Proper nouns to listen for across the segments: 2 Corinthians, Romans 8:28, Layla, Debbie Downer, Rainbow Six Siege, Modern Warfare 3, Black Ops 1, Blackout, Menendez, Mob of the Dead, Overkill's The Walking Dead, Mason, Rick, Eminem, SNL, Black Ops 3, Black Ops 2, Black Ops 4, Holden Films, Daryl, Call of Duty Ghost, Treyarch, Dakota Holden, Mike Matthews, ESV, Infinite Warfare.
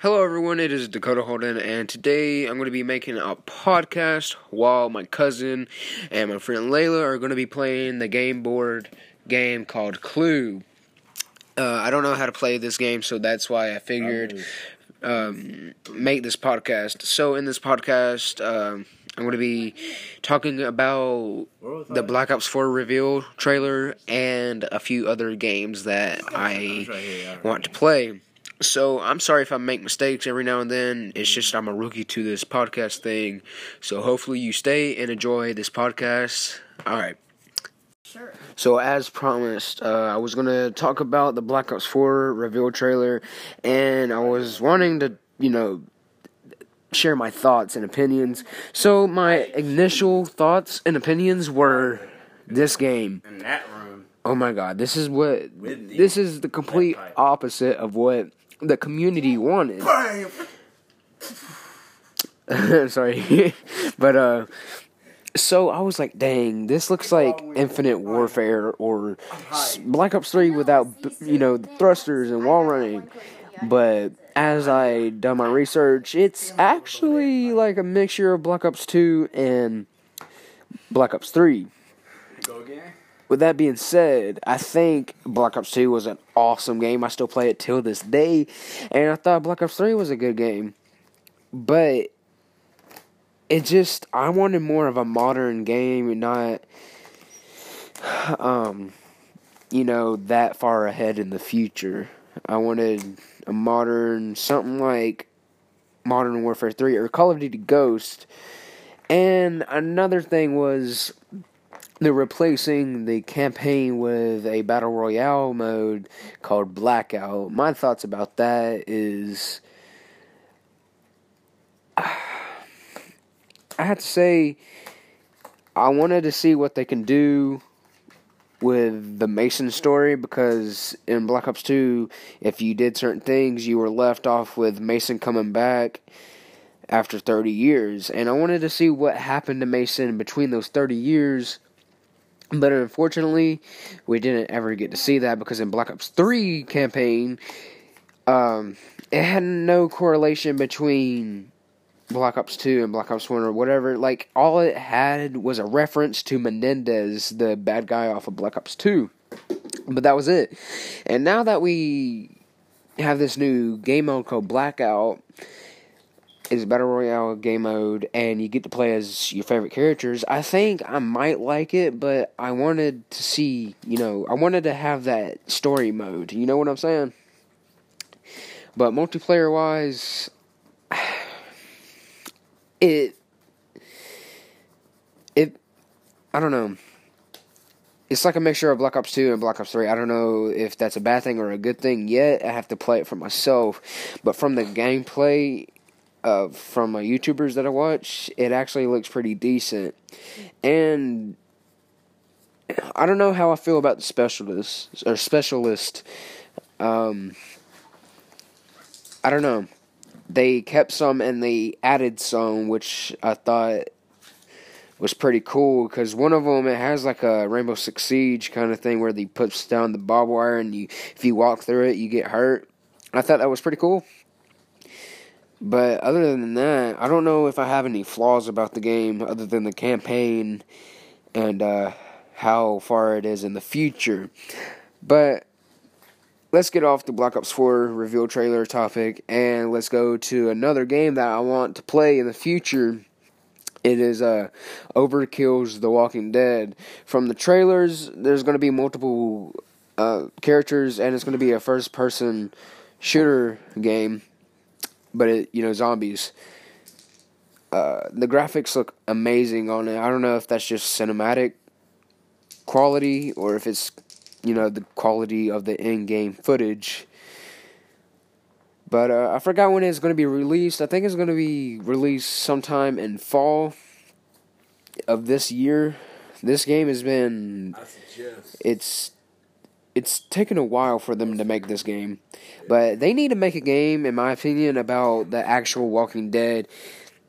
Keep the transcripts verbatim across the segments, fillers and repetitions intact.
Hello everyone, it is Dakota Holden, and today I'm going to be making a podcast while my cousin and my friend Layla are going to be playing the game board game called Clue. Uh, I don't know how to play this game, so that's why I figured um, make this podcast. So in this podcast, um, I'm going to be talking about the Black Ops four reveal trailer and a few other games that I want to play. So, I'm sorry if I make mistakes every now and then. It's just I'm a rookie to this podcast thing. So, hopefully you stay and enjoy this podcast. All right. Sure. So, as promised, uh, I was going to talk about the Black Ops four reveal trailer. And I was wanting to, you know, share my thoughts and opinions. So, my initial thoughts and opinions were this game. In that room. Oh, my God. This is what... This is the complete opposite of what... the community wanted. Sorry. But, uh... so, I was like, dang, this looks like Infinite Warfare or Black Ops three without, you know, thrusters and wall running. But, as I done my research, it's actually like a mixture of Black Ops two and Black Ops three. Go again? With that being said, I think Black Ops two was an awesome game. I still play it till this day. And I thought Black Ops three was a good game. But it just, I wanted more of a modern game and not, um, you know, that far ahead in the future. I wanted a modern, something like Modern Warfare three or Call of Duty Ghost. And another thing was... they're replacing the campaign with a Battle Royale mode called Blackout. My thoughts about that is... Uh, I have to say, I wanted to see what they can do with the Mason story. Because in Black Ops two, if you did certain things, you were left off with Mason coming back after thirty years. And I wanted to see what happened to Mason between those thirty years... But unfortunately, we didn't ever get to see that because in Black Ops three campaign, um, it had no correlation between Black Ops two and Black Ops one or whatever. Like, all it had was a reference to Menendez, the bad guy off of Black Ops two. But that was it. And now that we have this new game mode called Blackout... it's Battle Royale game mode, and you get to play as your favorite characters. I think I might like it, but I wanted to see, you know, I wanted to have that story mode. You know what I'm saying? But multiplayer-wise, it, it, I don't know. It's like a mixture of Black Ops two and Black Ops three. I don't know if that's a bad thing or a good thing yet. I have to play it for myself. But from the gameplay... Uh, from my YouTubers that I watch, it actually looks pretty decent. And I don't know how I feel about the specialist or specialist. Um, I don't know. They kept some and they added some, which I thought was pretty cool. Because one of them, it has like a Rainbow Six Siege kind of thing where they puts down the barbed wire and you, if you walk through it, you get hurt. I thought that was pretty cool. But other than that, I don't know if I have any flaws about the game other than the campaign and uh, how far it is in the future. But let's get off the Black Ops four reveal trailer topic and let's go to another game that I want to play in the future. It is uh, Overkill's The Walking Dead. From the trailers, there's going to be multiple uh, characters and it's going to be a first-person shooter game. But, it, you know, zombies. Uh, the graphics look amazing on it. I don't know if that's just cinematic quality or if it's, you know, the quality of the in-game footage. But uh, I forgot when it's going to be released. I think it's going to be released sometime in fall of this year. This game has been... I suggest. It's... It's taken a while for them to make this game. But they need to make a game, in my opinion, about the actual Walking Dead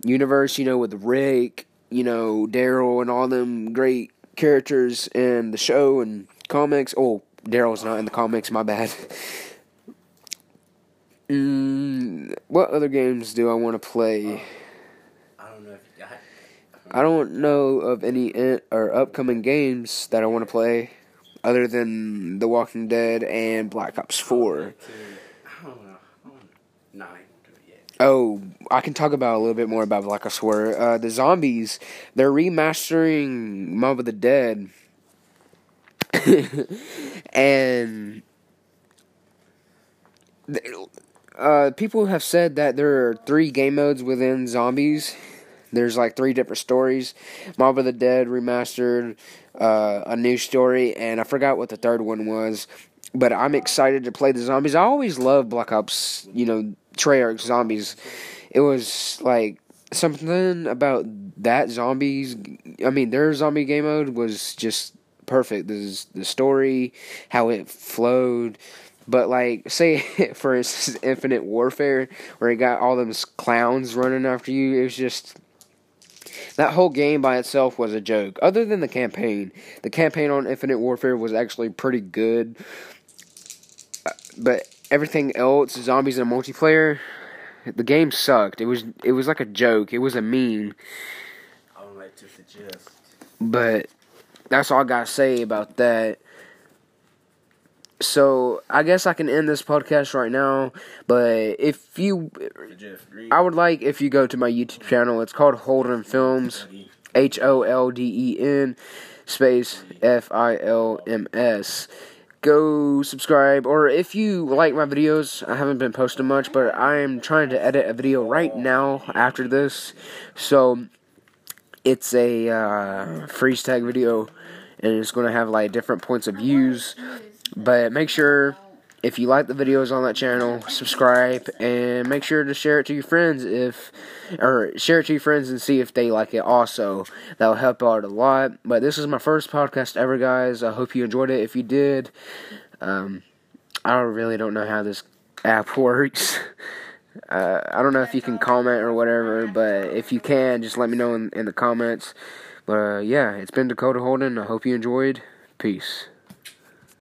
universe, you know, with Rick, you know, Daryl, and all them great characters in the show and comics. Oh, Daryl's not in the comics, my bad. mm, what other games do I want to play? Uh, I don't know if you got it. I don't know of any in- or upcoming games that I want to play other than The Walking Dead and Black Ops four. I don't know. I don't know. Nine. Oh, I can talk about a little bit more about Black Ops four. Uh, the zombies, they're remastering Mob of the Dead. And uh, people have said that there are three game modes within zombies. There's like three different stories. Mob of the Dead remastered, uh, a new story, and I forgot what the third one was. But I'm excited to play the zombies. I always loved Black Ops, you know, Treyarch zombies. It was like something about that zombies. I mean, their zombie game mode was just perfect. This the story, how it flowed. But like, say for instance, Infinite Warfare, where it got all them clowns running after you. It was just, that whole game by itself was a joke. Other than the campaign, the campaign on Infinite Warfare was actually pretty good. But everything else, zombies and multiplayer, the game sucked. It was it was like a joke. It was a meme. I would like to suggest. But that's all I got to say about that. So I guess I can end this podcast right now. But if you, I would like if you go to my YouTube channel. It's called Holden Films, H O L D E N space F I L M S. Go subscribe, or if you like my videos, I haven't been posting much, but I am trying to edit a video right now after this, so it's a uh, freeze tag video, and it's going to have like different points of views, but make sure, if you like the videos on that channel, subscribe, and make sure to share it to your friends if, or share it to your friends and see if they like it also. That'll help out a lot. But this is my first podcast ever, guys. I hope you enjoyed it. If you did, um, I really don't know how this app works. Uh, I don't know if you can comment or whatever, but if you can, just let me know in, in the comments. But uh, yeah, it's been Dakota Holden. I hope you enjoyed. Peace.